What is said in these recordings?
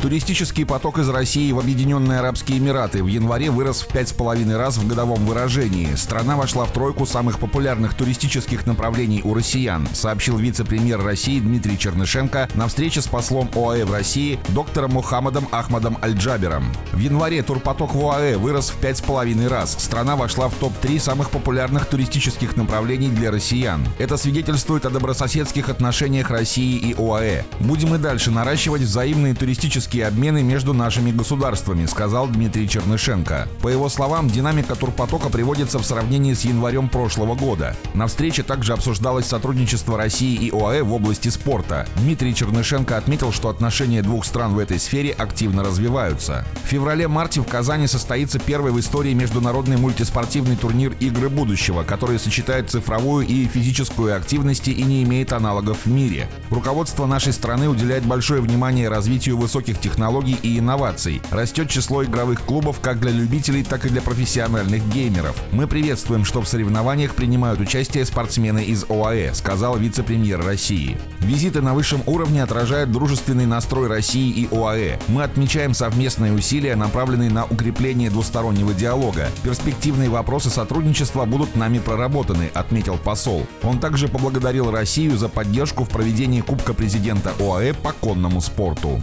Туристический поток из России в Объединенные Арабские Эмираты в январе вырос в 5,5 раз в годовом выражении. Страна вошла в тройку самых популярных туристических направлений у россиян, сообщил вице-премьер России Дмитрий Чернышенко на встрече с послом ОАЭ в России доктором Мухаммадом Ахмадом Аль-Джабером. В январе турпоток в ОАЭ вырос в 5,5 раз. Страна вошла в топ-3 самых популярных туристических направлений для россиян. Это свидетельствует о добрососедских отношениях России и ОАЭ. «Будем и дальше наращивать взаимные туристические обмены между нашими государствами», — сказал Дмитрий Чернышенко. По его словам, динамика турпотока приводится в сравнении с январем прошлого года. На встрече также обсуждалось сотрудничество России и ОАЭ в области спорта. Дмитрий Чернышенко отметил, что отношения двух стран в этой сфере активно развиваются. В феврале-марте в Казани состоится первый в истории международный мультиспортивный турнир «Игры будущего», который сочетает цифровую и физическую активности и не имеет аналогов в мире. Руководство нашей страны уделяет большое внимание развитию высоких технологий и инноваций. Растет число игровых клубов как для любителей, так и для профессиональных геймеров. Мы приветствуем, что в соревнованиях принимают участие спортсмены из ОАЭ, сказал вице-премьер России. Визиты на высшем уровне отражают дружественный настрой России и ОАЭ. Мы отмечаем совместные усилия, направленные на укрепление двустороннего диалога. Перспективные вопросы сотрудничества будут нами проработаны, отметил посол. Он также поблагодарил Россию за поддержку в проведении Кубка президента ОАЭ по конному спорту.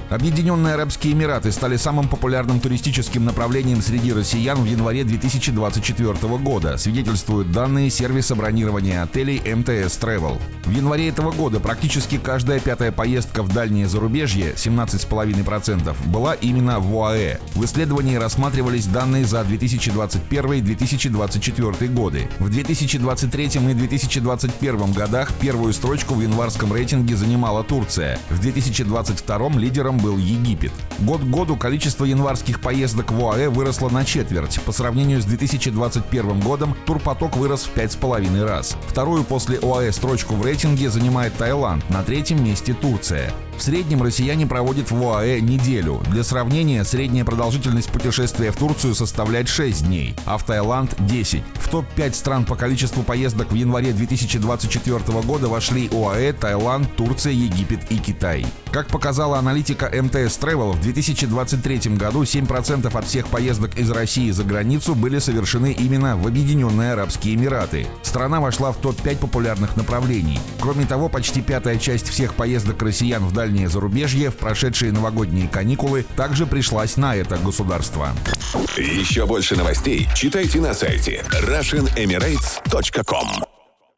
Объединенные Арабские Эмираты стали самым популярным туристическим направлением среди россиян в январе 2024 года, свидетельствуют данные сервиса бронирования отелей МТС Travel. В январе этого года практически каждая пятая поездка в дальнее зарубежье, 17,5%, была именно в ОАЭ. В исследовании рассматривались данные за 2021 и 2024 годы. В 2023 и 2021 годах первую строчку в январском рейтинге занимала Турция. В 2022 лидером был Египет. Год к году количество январских поездок в ОАЭ выросло на четверть. По сравнению с 2021 годом турпоток вырос в 5,5 раз. Вторую после ОАЭ строчку в рейтинге занимает Таиланд, на третьем месте Турция. В среднем россияне проводят в ОАЭ неделю. Для сравнения, средняя продолжительность путешествия в Турцию составляет 6 дней, а в Таиланд – 10. В топ-5 стран по количеству поездок в январе 2024 года вошли ОАЭ, Таиланд, Турция, Египет и Китай. Как показала аналитика МТС Travel, в 2023 году 7% от всех поездок из России за границу были совершены именно в Объединенные Арабские Эмираты. Страна вошла в топ-5 популярных направлений. Кроме того, почти пятая часть всех поездок россиян в дальнее зарубежье в прошедшие новогодние каникулы также пришлась на это государство. Еще больше новостей читайте на сайте RussianEmirates.com.